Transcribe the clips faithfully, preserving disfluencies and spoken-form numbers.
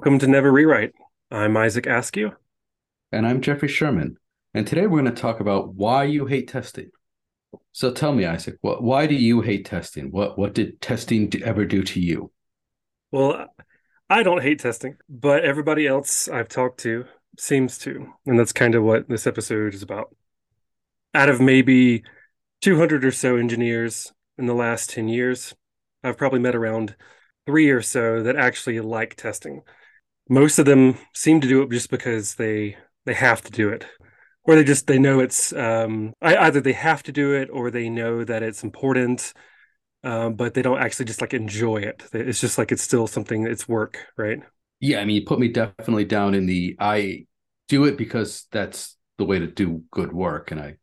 Welcome to Never Rewrite. I'm Isaac Askew. And I'm Jeffrey Sherman. And today we're going to talk about why you hate testing. So tell me, Isaac, what, why do you hate testing? What what did testing ever do to you? Well, I don't hate testing, but everybody else I've talked to seems to. And that's kind of what this episode is about. Out of maybe two hundred or so engineers in the last ten years, I've probably met around three or so that actually like testing. Most of them seem to do it just because they they have to do it, or they just they know it's um, either they have to do it or they know that it's important, um, but they don't actually just like enjoy it. It's just like it's still something. It's work, right? Yeah, I mean, you put me definitely down in the I do it because that's the way to do good work, and I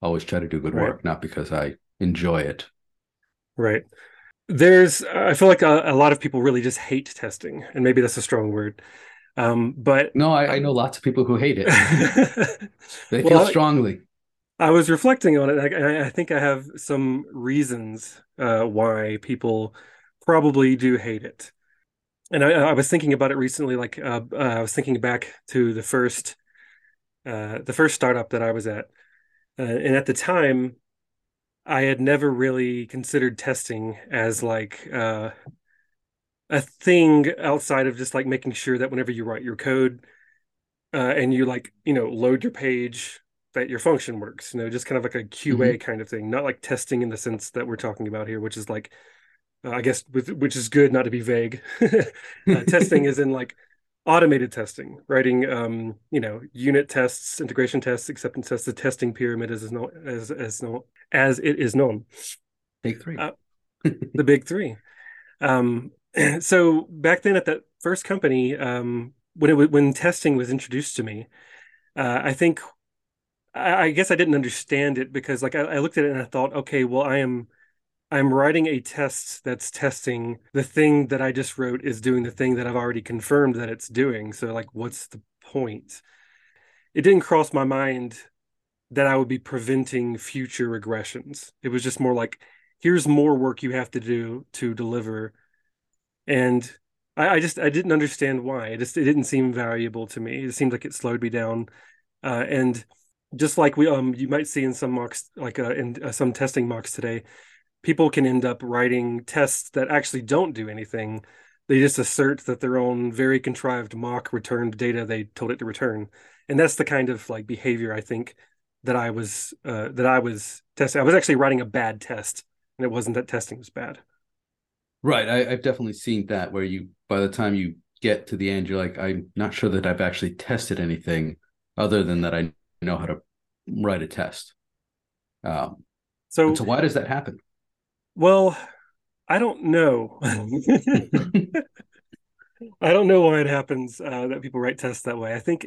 always try to do good right. work, not because I enjoy it. Right. There's, I feel like a, a lot of people really just hate testing, and maybe that's a strong word. Um, but no, I, I know lots of people who hate it. They well, feel strongly. I, I was reflecting on it. I, I think I have some reasons uh, why people probably do hate it. And I, I was thinking about it recently. Like uh, uh, I was thinking back to the first, uh, the first startup that I was at, uh, and at the time, I had never really considered testing as like uh, a thing outside of just like making sure that whenever you write your code uh, and you like, you know, load your page, that your function works, you know, just kind of like a Q A mm-hmm. kind of thing, not like testing in the sense that we're talking about here, which is like, uh, I guess, with, which is good not to be vague. uh, testing is in like automated testing, writing, um, you know, unit tests, integration tests, acceptance tests. The testing pyramid is as known as as known as it is known. Big three, uh, the big three. Um, so back then at that first company, um, when it when testing was introduced to me, uh, I think I, I guess I didn't understand it because like I, I looked at it and I thought, okay, well, I am. I'm writing a test that's testing the thing that I just wrote is doing the thing that I've already confirmed that it's doing. So like, what's the point? It didn't cross my mind that I would be preventing future regressions. It was just more like, here's more work you have to do to deliver. And I, I just, I didn't understand why. It just, it didn't seem valuable to me. It seemed like it slowed me down. Uh, and just like we, um, you might see in some mocks, like uh, in uh, some testing mocks today, people can end up writing tests that actually don't do anything. They just assert that their own very contrived mock returned data they told it to return. And that's the kind of like behavior I think that I was uh, that I was testing. I was actually writing a bad test, and it wasn't that testing was bad. Right. I, I've definitely seen that where you, by the time you get to the end, you're like, I'm not sure that I've actually tested anything other than that I know how to write a test. Um, so, so why does that happen? Well, I don't know. I don't know why it happens uh, that people write tests that way. I think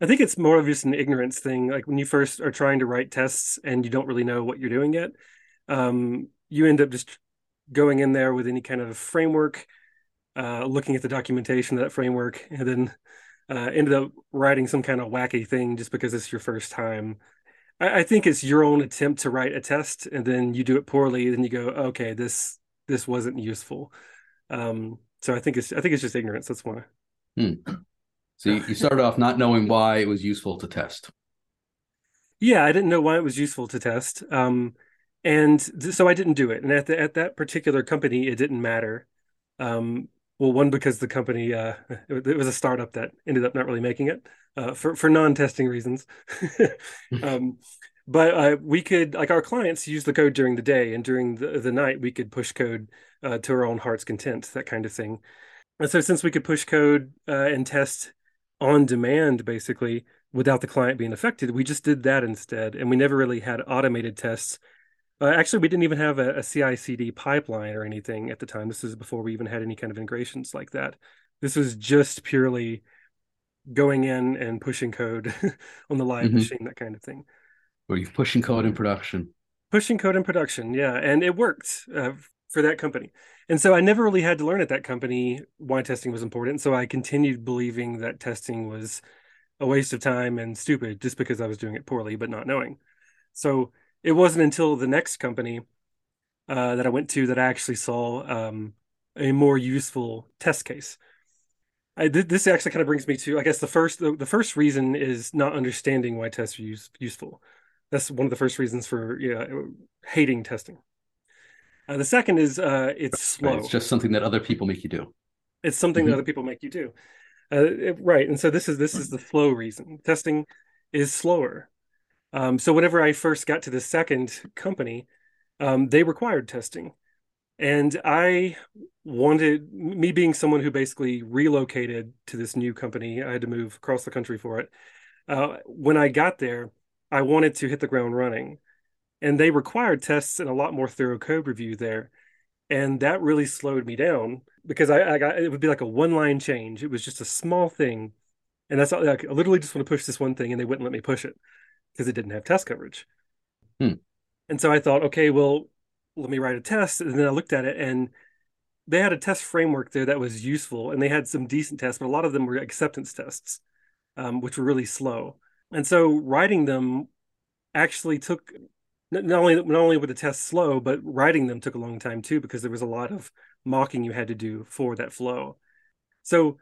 I think it's more of just an ignorance thing. Like when you first are trying to write tests and you don't really know what you're doing yet, um, you end up just going in there with any kind of framework, uh, looking at the documentation of that framework, and then uh, ended up writing some kind of wacky thing just because it's your first time. I think it's your own attempt to write a test, and then you do it poorly. Then you go, okay, this this wasn't useful. Um, so I think it's I think it's just ignorance. That's why. Hmm. So you, you started off not knowing why it was useful to test. Yeah, I didn't know why it was useful to test, um, and th- so I didn't do it. And at the, at that particular company, it didn't matter. Um, well, one because the company uh, it, it was a startup that ended up not really making it. Uh, for, for non-testing reasons. um, but uh, we could, like our clients use the code during the day, and during the, the night, we could push code uh, to our own heart's content, that kind of thing. And so since we could push code uh, and test on demand, basically, without the client being affected, we just did that instead. And we never really had automated tests. Uh, actually, we didn't even have a, a C I C D pipeline or anything at the time. This was before we even had any kind of integrations like that. This was just purely going in and pushing code on the live mm-hmm. machine, that kind of thing. Were you pushing code in production? Pushing code in production, yeah. And it worked uh, for that company. And so I never really had to learn at that company why testing was important. So I continued believing that testing was a waste of time and stupid just because I was doing it poorly, but not knowing. So it wasn't until the next company uh, that I went to that I actually saw um, a more useful test case. I, this actually kind of brings me to, I guess, the first the, the first reason is not understanding why tests are use, useful. That's one of the first reasons for yeah, hating testing. Uh, the second is uh, it's slow. Right, it's just something that other people make you do. It's something mm-hmm. that other people make you do. Uh, it, right. And so this is this is the flow reason. Testing is slower. Um, so whenever I first got to the second company, um, they required testing. And I wanted, me being someone who basically relocated to this new company, I had to move across the country for it. Uh, when I got there, I wanted to hit the ground running. And they required tests and a lot more thorough code review there. And that really slowed me down because I, I got, it would be like a one-line change. It was just a small thing. And that's all, like, I literally just want to push this one thing, and they wouldn't let me push it because it didn't have test coverage. Hmm. And so I thought, okay, well, let me write a test. And then I looked at it, and they had a test framework there that was useful. And they had some decent tests, but a lot of them were acceptance tests, um, which were really slow. And so writing them actually took, not only, not only were the tests slow, but writing them took a long time too, because there was a lot of mocking you had to do for that flow. So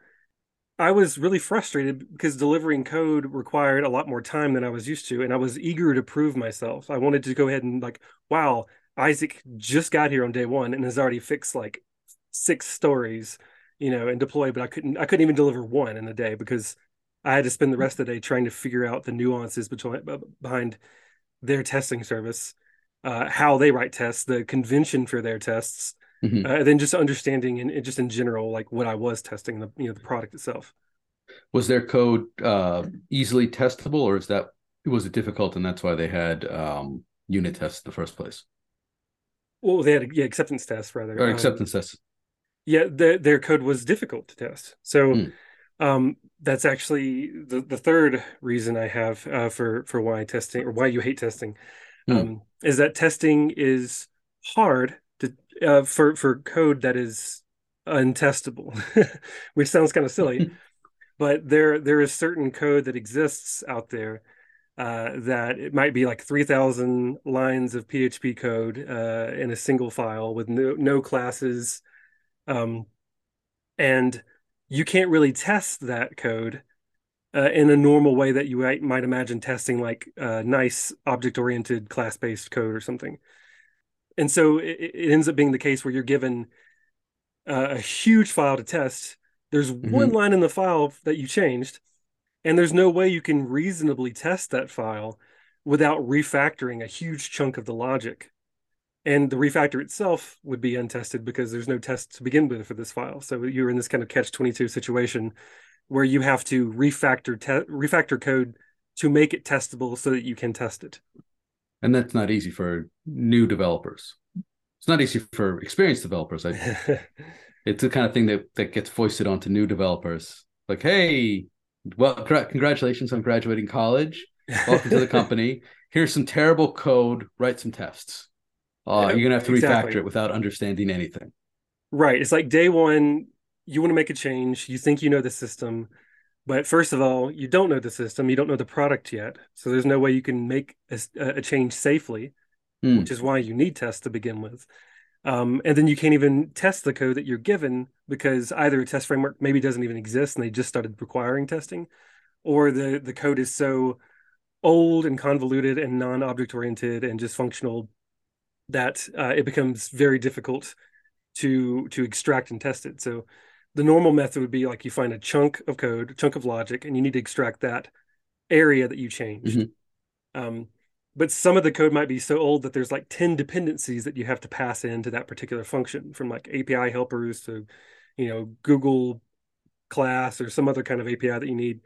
I was really frustrated because delivering code required a lot more time than I was used to. And I was eager to prove myself. I wanted to go ahead and like, wow, Isaac just got here on day one and has already fixed like six stories, you know, and deployed, but I couldn't, I couldn't even deliver one in a day because I had to spend the rest of the day trying to figure out the nuances between, behind their testing service, uh, how they write tests, the convention for their tests, mm-hmm. uh, and then just understanding and, and just in general, like what I was testing, the you know, the product itself. Was their code uh, easily testable, or is that, was it difficult and that's why they had um, unit tests in the first place? Well, they had yeah, acceptance tests rather. Or acceptance um, tests. Yeah, the, their code was difficult to test. So mm. um, that's actually the, the third reason I have uh, for, for why testing or why you hate testing mm. um, is that testing is hard to uh, for, for code that is untestable, which sounds kind of silly, but there there is certain code that exists out there Uh, that it might be like three thousand lines of P H P code uh, in a single file with no, no classes. Um, and you can't really test that code uh, in a normal way that you might, might imagine testing like uh, nice object-oriented class-based code or something. And so it, it ends up being the case where you're given uh, a huge file to test. There's mm-hmm. one line in the file that you changed, and there's no way you can reasonably test that file without refactoring a huge chunk of the logic. And the refactor itself would be untested because there's no test to begin with for this file. So you're in this kind of catch twenty-two situation where you have to refactor te- refactor code to make it testable so that you can test it. And that's not easy for new developers. It's not easy for experienced developers. I, it's the kind of thing that, that gets foisted onto new developers. Like, hey... well, congratulations on graduating college. Welcome to the company. Here's some terrible code. Write some tests. Uh, yeah, you're going to have to exactly. refactor it without understanding anything. Right. It's like day one, you want to make a change. You think you know the system. But first of all, you don't know the system. You don't know the product yet. So there's no way you can make a, a change safely, mm. which is why you need tests to begin with. Um, and then you can't even test the code that you're given because either a test framework maybe doesn't even exist and they just started requiring testing, or the, the code is so old and convoluted and non-object oriented and just functional that uh, it becomes very difficult to, to extract and test it. So the normal method would be like you find a chunk of code, a chunk of logic, and you need to extract that area that you changed. Mm-hmm. Um, But some of the code might be so old that there's like ten dependencies that you have to pass into that particular function, from like A P I helpers to, you know, Google class or some other kind of A P I that you need.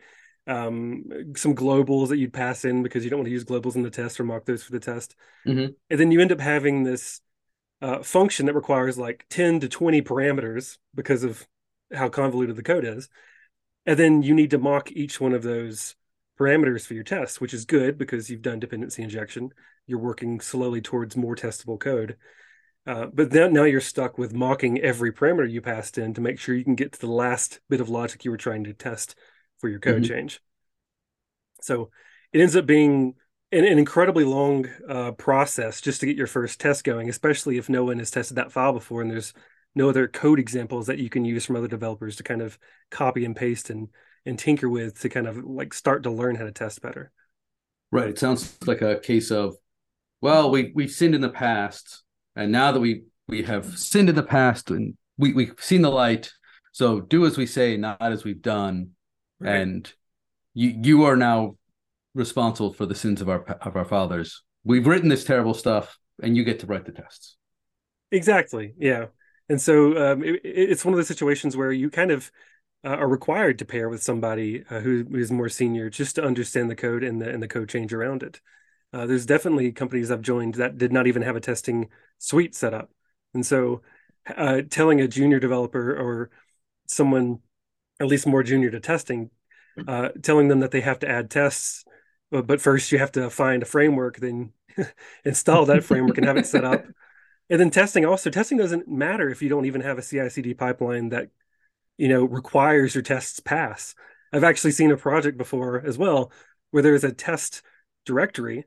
Um, some globals that you'd pass in because you don't want to use globals in the test or mock those for the test. Mm-hmm. And then you end up having this uh, function that requires like ten to twenty parameters because of how convoluted the code is. And then you need to mock each one of those parameters for your tests, which is good because you've done dependency injection. You're working slowly towards more testable code. Uh, but then, now you're stuck with mocking every parameter you passed in to make sure you can get to the last bit of logic you were trying to test for your code mm-hmm. change. So it ends up being an, an incredibly long uh, process just to get your first test going, especially if no one has tested that file before and there's no other code examples that you can use from other developers to kind of copy and paste and and tinker with to kind of like start to learn how to test better. Right. It sounds like a case of, well, we we've sinned in the past, and now that we we have sinned in the past and we we've seen the light, so do as we say, not as we've done, right. And you you are now responsible for the sins of our of our fathers. We've written this terrible stuff, and you get to write the tests. Exactly. Yeah. And so um, it, it's one of those situations where you kind of uh, are required to pair with somebody uh, who is more senior just to understand the code and the and the code change around it. Uh, there's definitely companies I've joined that did not even have a testing suite set up. And so uh, telling a junior developer or someone at least more junior to testing, uh, telling them that they have to add tests, but first you have to find a framework, then install that framework and have it set up. And then testing also, testing doesn't matter if you don't even have a C I C D pipeline that, you know, requires your tests pass. I've actually seen a project before as well where there's a test directory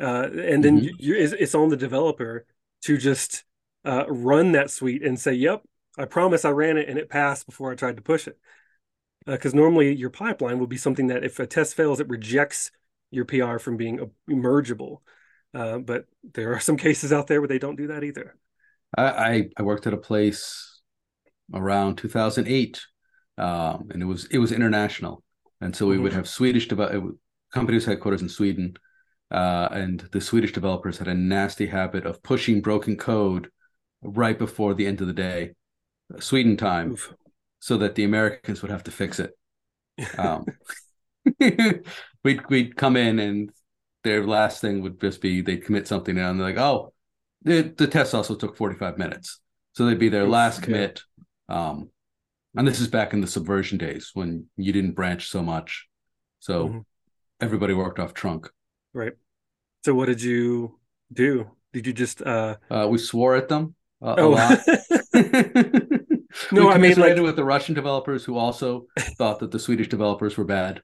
uh, and then mm-hmm. you, you, it's, it's on the developer to just uh, run that suite and say, yep, I promise I ran it and it passed before I tried to push it. Because uh, normally your pipeline will be something that if a test fails, it rejects your P R from being mergeable. Uh, but there are some cases out there where they don't do that either. I, I worked at a place around two thousand eight, um, and it was it was international, and so we mm-hmm. would have Swedish developers. Company's headquarters in Sweden, uh, and the Swedish developers had a nasty habit of pushing broken code right before the end of the day, Sweden time, Oof. so that the Americans would have to fix it. Um, we'd we'd come in and their last thing would just be they'd commit something and they're like, oh, the, the test also took forty-five minutes. So they'd be their last yeah. commit. Um, and this is back in the Subversion days when you didn't branch so much. So mm-hmm. everybody worked off trunk. Right. So what did you do? Did you just... Uh... Uh, we swore at them uh, oh. a lot. No, we I mean... like... with the Russian developers who also thought that the Swedish developers were bad.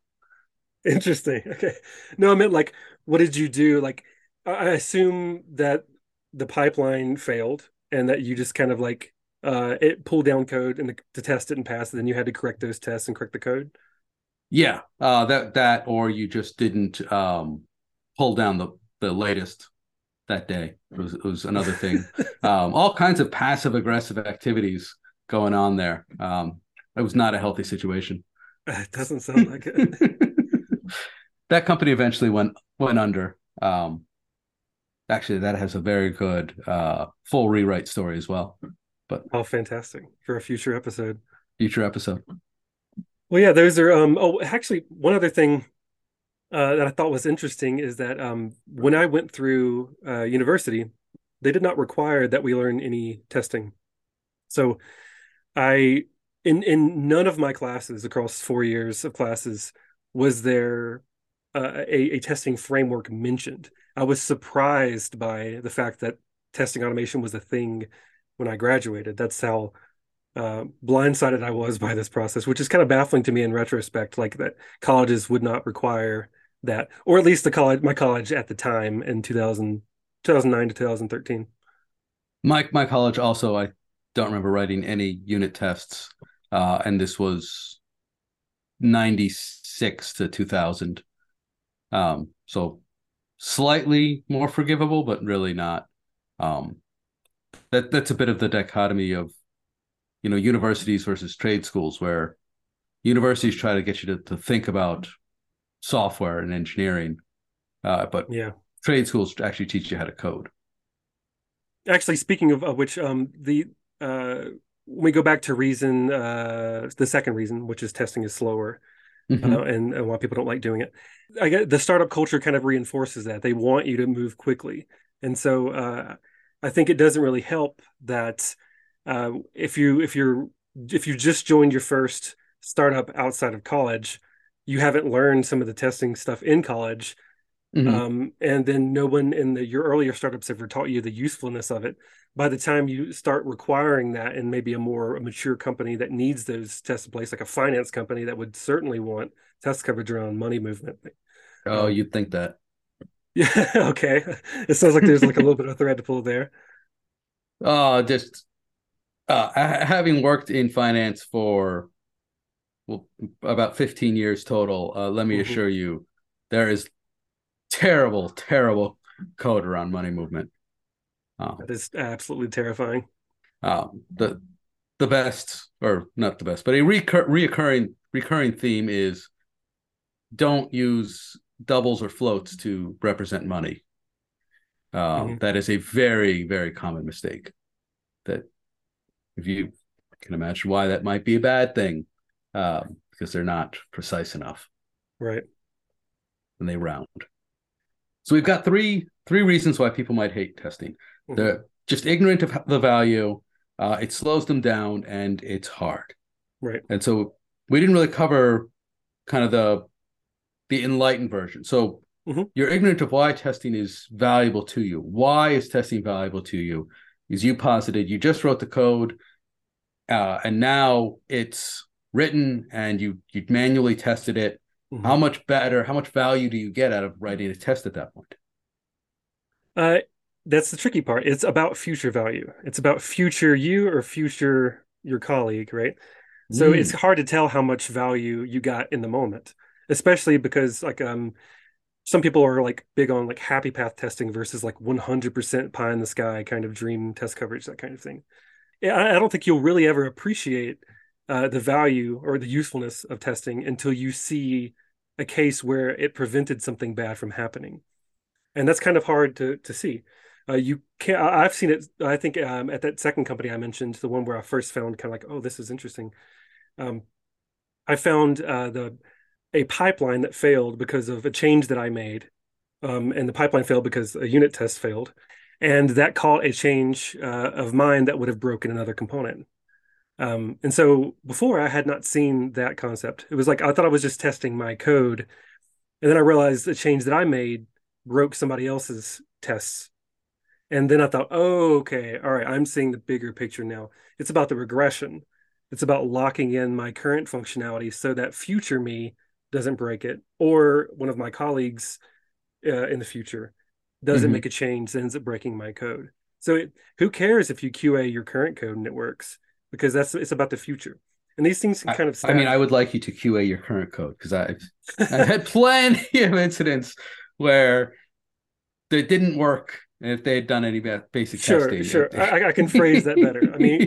Interesting. Okay. No, I meant like, what did you do? Like, I assume that the pipeline failed and that you just kind of like, uh, it pulled down code and the, the test didn't pass. And then you had to correct those tests and correct the code. Yeah. Uh, that, that, or you just didn't, um, pull down the, the latest that day. It was, it was another thing. um, all kinds of passive aggressive activities going on there. Um, it was not a healthy situation. It doesn't sound like it. That company eventually went went under. Um, actually, that has a very good uh, full rewrite story as well. But oh, fantastic for a future episode. Future episode. Well, yeah, those are. Um, oh, actually, one other thing uh, that I thought was interesting is that um, when I went through uh, university, they did not require that we learn any testing. So, I in in none of my classes across four years of classes was there uh, a, a testing framework mentioned. I was surprised by the fact that testing automation was a thing when I graduated. That's how uh, blindsided I was by this process, which is kind of baffling to me in retrospect, like that colleges would not require that, or at least the college, my college at the time in two thousand, two thousand nine to two thousand thirteen. My, my college also, I don't remember writing any unit tests, uh, and this was ninety-six to two thousand. Um, so slightly more forgivable, but really not. Um, that that's a bit of the dichotomy of, you know, universities versus trade schools, where universities try to get you to, to think about software and engineering. Uh, but yeah, trade schools actually teach you how to code. Actually, speaking of, of which, um, the, uh, when we go back to reason, uh, the second reason, which is testing is slower mm-hmm. uh, and, and why people don't like doing it. I guess the startup culture kind of reinforces that. They want you to move quickly. And so uh, I think it doesn't really help that uh, if you if you're if you just joined your first startup outside of college, you haven't learned some of the testing stuff in college. Mm-hmm. Um, and then no one in the, your earlier startups ever taught you the usefulness of it. By the time you start requiring that in maybe a more mature company that needs those tests in place, like a finance company that would certainly want test coverage around money movement. Oh, um, you'd think that. Yeah. Okay. It sounds like there's like a little bit of thread to pull there. Oh, just uh, having worked in finance for well, about fifteen years total, uh, let me mm-hmm. assure you, there is terrible, terrible code around money movement. Uh, that is absolutely terrifying. Uh, the the best, or not the best, but a recur reoccurring recurring theme is don't use doubles or floats to represent money. Um, mm-hmm. That is a very, very common mistake. That if you can imagine why that might be a bad thing, uh, because they're not precise enough, right? And they round. So we've got three three reasons why people might hate testing. Mm-hmm. They're just ignorant of the value. Uh, it slows them down, and it's hard, right? And so we didn't really cover kind of the the enlightened version. So. Mm-hmm. You're ignorant of why testing is valuable to you. Why is testing valuable to you? Is you posited, you just wrote the code, uh, and now it's written, and you you manually tested it. Mm-hmm. How much better, how much value do you get out of writing a test at that point? Uh, that's the tricky part. It's about future value. It's about future you or future your colleague, right? Mm. So it's hard to tell how much value you got in the moment, especially because like... um. Some people are like big on like happy path testing versus like one hundred percent pie in the sky kind of dream test coverage, that kind of thing. I don't think you'll really ever appreciate uh, the value or the usefulness of testing until you see a case where it prevented something bad from happening. And that's kind of hard to to see. Uh, you can't, I've seen it, I think um, at that second company I mentioned, the one where I first found kind of like, oh, this is interesting. Um, I found uh, the... a pipeline that failed because of a change that I made. Um, and the pipeline failed because a unit test failed. And that caught a change uh, of mine that would have broken another component. Um, and so before I had not seen that concept. It was like, I thought I was just testing my code. And then I realized the change that I made broke somebody else's tests. And then I thought, oh, okay, all right, I'm seeing the bigger picture now. It's about the regression. It's about locking in my current functionality so that future me doesn't break it, or one of my colleagues uh, in the future doesn't mm-hmm. make a change that ends up breaking my code. So it, who cares if you Q A your current code and it works, because that's it's about the future. And these things can kind I, of stack. I mean, I would like you to Q A your current code, because I've, I've had plenty of incidents where it didn't work and if they had done any basic sure, testing. Sure, sure. I, I can phrase that better. I mean,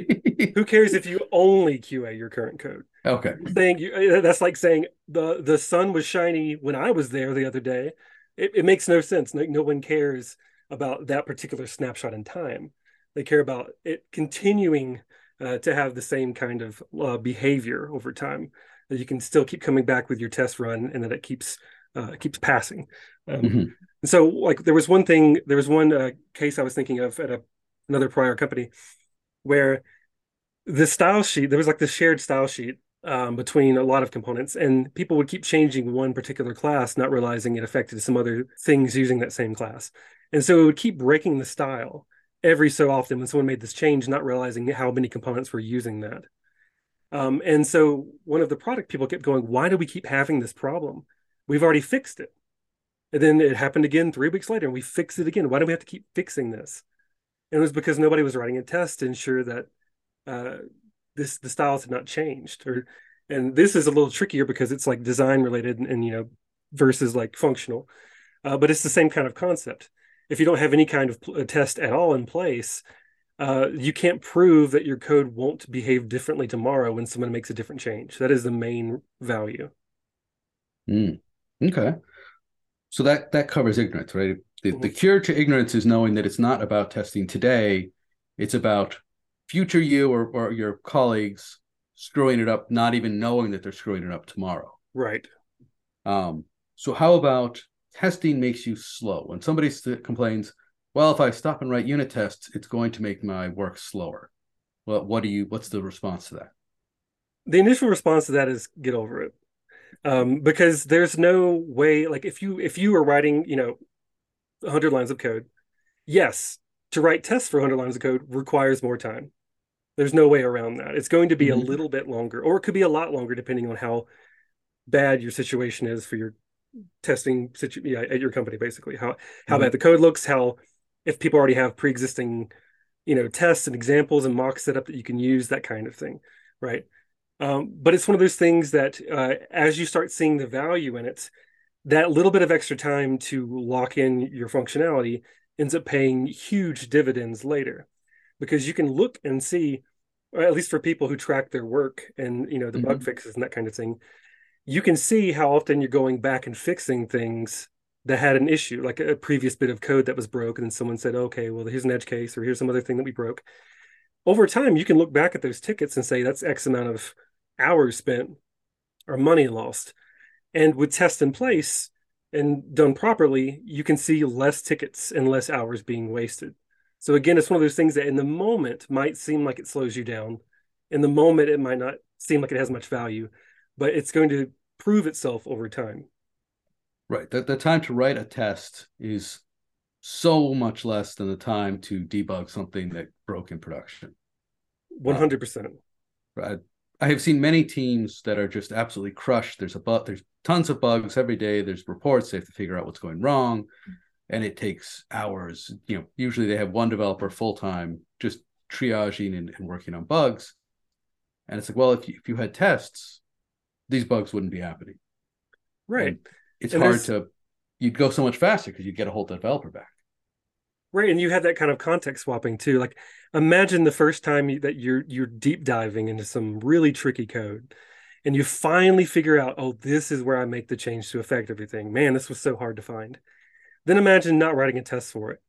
who cares if you only Q A your current code? Okay. Saying you, that's like saying the, the sun was shiny when I was there the other day. It, it makes no sense. No, no one cares about that particular snapshot in time. They care about it continuing uh, to have the same kind of uh, behavior over time. That you can still keep coming back with your test run and that it keeps uh, keeps passing. Um, mm-hmm. And so like there was one thing, there was one uh, case I was thinking of at a, another prior company where the style sheet, there was like this shared style sheet um, between a lot of components, and people would keep changing one particular class, not realizing it affected some other things using that same class. And so it would keep breaking the style every so often when someone made this change, not realizing how many components were using that. Um, and so one of the product people kept going, why do we keep having this problem? We've already fixed it. And then it happened again three weeks later, and we fixed it again. Why do we have to keep fixing this? And it was because nobody was writing a test to ensure that uh, this the styles had not changed. Or, and this is a little trickier because it's like design related and, and you know, versus like functional. Uh, but it's the same kind of concept. If you don't have any kind of test at all in place, uh, you can't prove that your code won't behave differently tomorrow when someone makes a different change. That is the main value. Mm. Okay. So that, that covers ignorance, right? The, mm-hmm. the cure to ignorance is knowing that it's not about testing today. It's about future you or, or your colleagues screwing it up, not even knowing that they're screwing it up tomorrow. Right. Um, so how about testing makes you slow? When somebody complains, well, if I stop and write unit tests, it's going to make my work slower. Well, what do you, what's the response to that? The initial response to that is get over it. Um, because there's no way, like if you if you were writing, you know, one hundred lines of code, yes, to write tests for one hundred lines of code requires more time. There's no way around that. It's going to be mm-hmm. a little bit longer, or it could be a lot longer, depending on how bad your situation is for your testing situ yeah, at your company, basically. How how mm-hmm. bad the code looks, how if people already have pre-existing you know, tests and examples and mock setup that you can use, that kind of thing, right? Um, but it's one of those things that uh, as you start seeing the value in it, that little bit of extra time to lock in your functionality ends up paying huge dividends later, because you can look and see, or at least for people who track their work and, you know, the mm-hmm. bug fixes and that kind of thing, you can see how often you're going back and fixing things that had an issue, like a previous bit of code that was broken and someone said, okay, well, here's an edge case, or here's some other thing that we broke. Over time, you can look back at those tickets and say, that's X amount of hours spent or money lost. And with tests in place and done properly, you can see less tickets and less hours being wasted. So again, it's one of those things that in the moment might seem like it slows you down. In the moment, it might not seem like it has much value, but it's going to prove itself over time. Right. The, the time to write a test is so much less than the time to debug something that broke in production. one hundred percent. Um, right. I have seen many teams that are just absolutely crushed. There's a bu- there's tons of bugs every day. There's reports. They have to figure out what's going wrong, and it takes hours. You know, usually they have one developer full time just triaging and, and working on bugs. And it's like, well, if you, if you had tests, these bugs wouldn't be happening. Right. And it's and hard to. You'd go so much faster because you'd get a whole developer back. Right, and you have that kind of context swapping too. Like, imagine the first time that you're you're deep diving into some really tricky code, and you finally figure out, oh, this is where I make the change to affect everything. Man, this was so hard to find. Then imagine not writing a test for it,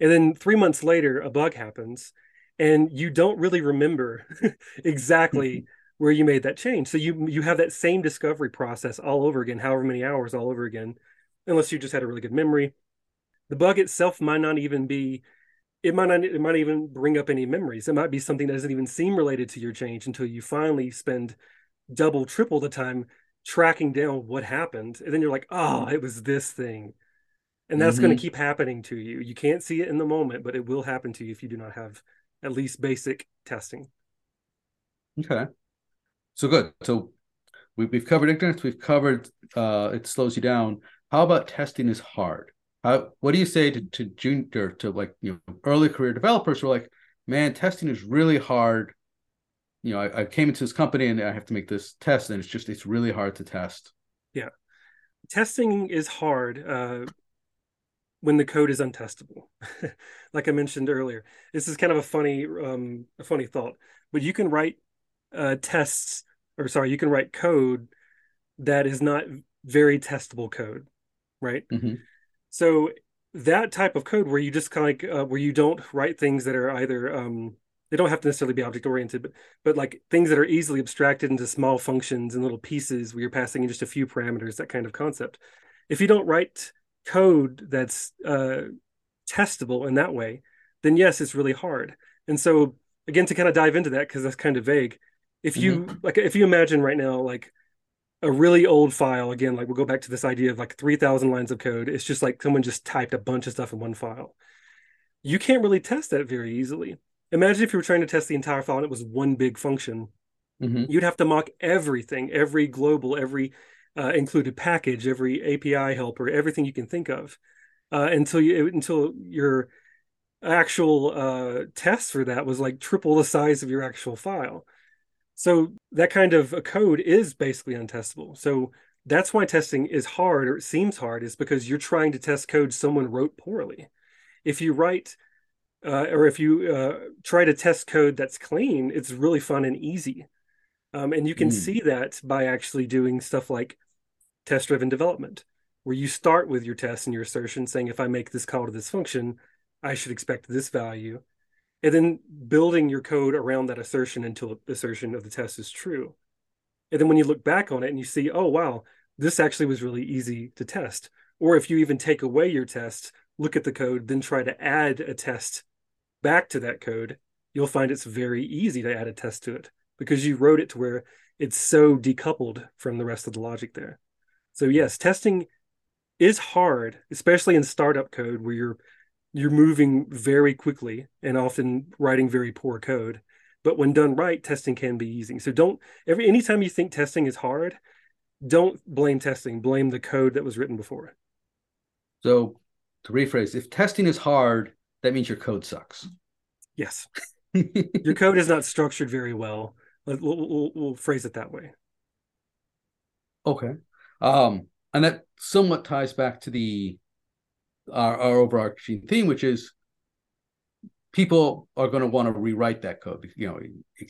and then three months later, a bug happens, and you don't really remember exactly where you made that change. So you you have that same discovery process all over again, however many hours all over again, unless you just had a really good memory. The bug itself might not even be, it might not, it might even bring up any memories. It might be something that doesn't even seem related to your change until you finally spend double, triple the time tracking down what happened. And then you're like, oh, it was this thing. And that's mm-hmm. going to keep happening to you. You can't see it in the moment, but it will happen to you if you do not have at least basic testing. Okay. So good. So we've covered ignorance. We've covered uh, it slows you down. How about testing is hard? Uh, what do you say to, to junior to like you know early career developers who are like, man, testing is really hard. You know, I, I came into this company and I have to make this test, and it's just it's really hard to test. Yeah, testing is hard uh, when the code is untestable. Like I mentioned earlier, this is kind of a funny um, a funny thought, but you can write uh, tests, or sorry, you can write code that is not very testable code, right? Mm-hmm. So that type of code where you just kind of, uh, where you don't write things that are either, um, they don't have to necessarily be object oriented, but, but like things that are easily abstracted into small functions and little pieces where you're passing in just a few parameters, that kind of concept. If you don't write code that's uh, testable in that way, then yes, it's really hard. And so again, to kind of dive into that, because that's kind of vague. If you, mm-hmm. like, if you imagine right now, like, a really old file, again, like we'll go back to this idea of like three thousand lines of code. It's just like someone just typed a bunch of stuff in one file. You can't really test that very easily. Imagine if you were trying to test the entire file and it was one big function. Mm-hmm. You'd have to mock everything, every global, every uh, included package, every A P I helper, everything you can think of uh, until you until your actual uh, test for that was like triple the size of your actual file. So that kind of a code is basically untestable. So that's why testing is hard, or it seems hard, is because you're trying to test code someone wrote poorly. If you write, uh, or if you uh, try to test code that's clean, it's really fun and easy. Um, and you can mm. see that by actually doing stuff like test-driven development, where you start with your test and your assertion saying, if I make this call to this function, I should expect this value. And then building your code around that assertion until the assertion of the test is true. And then when you look back on it and you see, oh, wow, this actually was really easy to test. Or if you even take away your test, look at the code, then try to add a test back to that code, you'll find it's very easy to add a test to it because you wrote it to where it's so decoupled from the rest of the logic there. So yes, testing is hard, especially in startup code where you're you're moving very quickly and often writing very poor code. But when done right, testing can be easy. So don't, every anytime you think testing is hard, don't blame testing, blame the code that was written before. So to rephrase, if testing is hard, that means your code sucks. Yes. Your code is not structured very well. We'll, we'll, we'll phrase it that way. Okay. Um, and that somewhat ties back to the our, our overarching theme, which is people are going to want to rewrite that code. You know,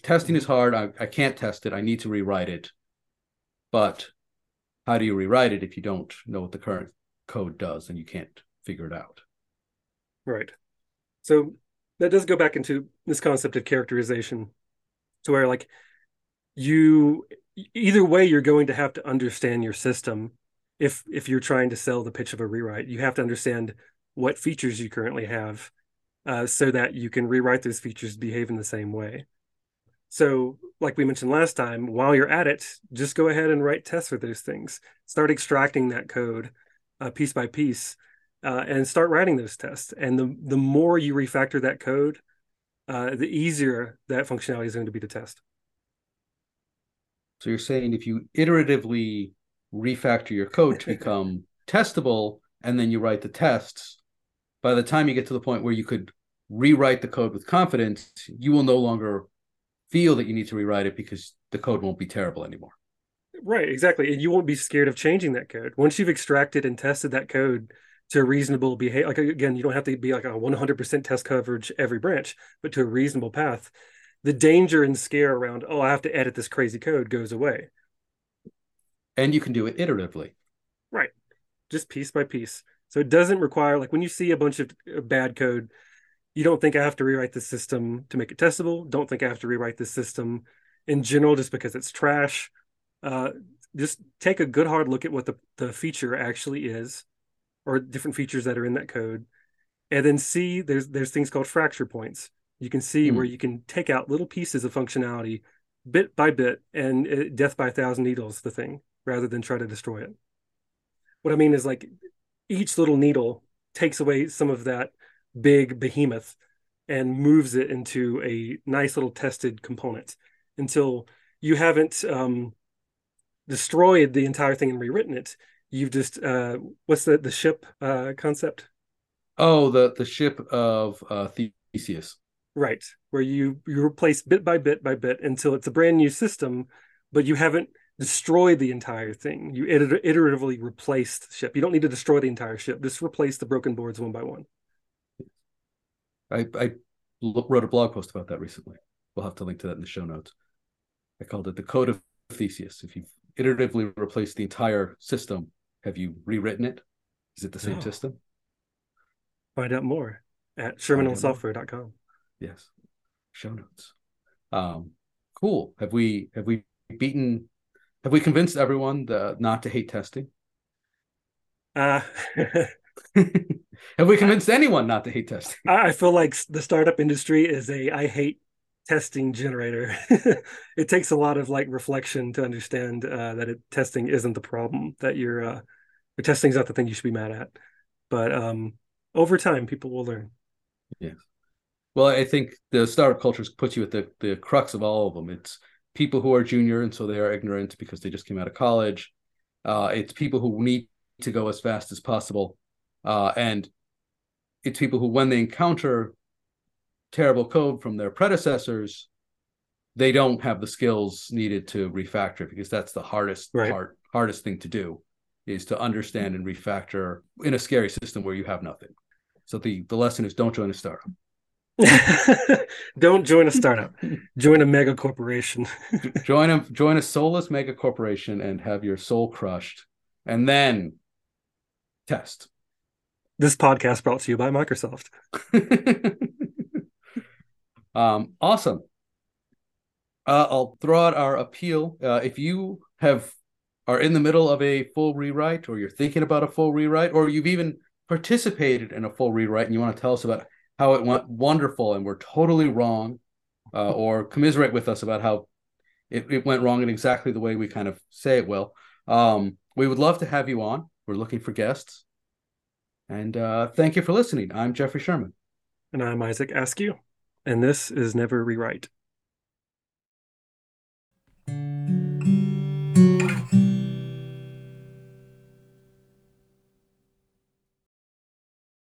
testing is hard. I, I can't test it. I need to rewrite it. But how do you rewrite it if you don't know what the current code does and you can't figure it out? Right. So that does go back into this concept of characterization, to where, like, you either way, you're going to have to understand your system. If if you're trying to sell the pitch of a rewrite, you have to understand what features you currently have, uh, so that you can rewrite those features to behave in the same way. So, like we mentioned last time, while you're at it, just go ahead and write tests for those things. Start extracting that code uh, piece by piece, uh, and start writing those tests. And the the more you refactor that code, uh, the easier that functionality is going to be to test. So you're saying if you iteratively refactor your code to become testable, and then you write the tests, by the time you get to the point where you could rewrite the code with confidence, you will no longer feel that you need to rewrite it because the code won't be terrible anymore. Right, exactly. And you won't be scared of changing that code. Once you've extracted and tested that code to a reasonable behavior, like, again, you don't have to be like a one hundred percent test coverage every branch, but to a reasonable path, the danger and scare around, oh, I have to edit this crazy code, goes away. And you can do it iteratively. Right. Just piece by piece. So it doesn't require, like, when you see a bunch of bad code, you don't think I have to rewrite the system to make it testable. Don't think I have to rewrite the system in general just because it's trash. Uh, just take a good hard look at what the, the feature actually is, or different features that are in that code. And then see, there's, there's things called fracture points. You can see mm. where you can take out little pieces of functionality bit by bit, and uh, death by a thousand needles, the thing, rather than try to destroy it. What I mean is, like, each little needle takes away some of that big behemoth and moves it into a nice little tested component until you haven't um, destroyed the entire thing and rewritten it. You've just, uh, what's the, the ship uh, concept? Oh, the, the ship of uh, Theseus. Right, where you, you replace bit by bit by bit until it's a brand new system, but you haven't destroyed the entire thing. You iter iteratively replaced the ship. You don't need to destroy the entire ship. Just replace the broken boards one by one. I, I wrote a blog post about that recently. We'll have to link to that in the show notes. I called it the Code of Theseus. If you've iteratively replaced the entire system, have you rewritten it? Is it the same no. system? Find out more at sherman on software dot com. Yes. Show notes. Um, cool. Have we have we beaten have we convinced everyone the, not to hate testing? Uh Have we convinced I, anyone not to hate testing? I feel like the startup industry is a I hate testing generator. It takes a lot of, like, reflection to understand uh, that it, testing isn't the problem, that your uh, your testing is not the thing you should be mad at. But um, over time, people will learn. Yes. Well, I think the startup culture puts you at the, the crux of all of them. It's people who are junior, and so they are ignorant because they just came out of college. Uh, it's people who need to go as fast as possible. Uh, and it's people who, when they encounter terrible code from their predecessors, they don't have the skills needed to refactor it, because that's the hardest right. part, hardest thing to do, is to understand and refactor in a scary system where you have nothing. So the, the lesson is, don't join a startup. Don't join a startup. Join a mega corporation. join, a, join a soulless mega corporation and have your soul crushed, and then test. This podcast brought to you by Microsoft. um, awesome. Uh, I'll throw out our appeal. Uh, if you have are in the middle of a full rewrite, or you're thinking about a full rewrite, or you've even participated in a full rewrite and you want to tell us about how it went wonderful and we're totally wrong, uh, or commiserate with us about how it, it went wrong in exactly the way we kind of say it will, um, we would love to have you on. We're looking for guests. And uh, thank you for listening. I'm Jeffrey Sherman. And I'm Isaac Askew. And this is Never Rewrite.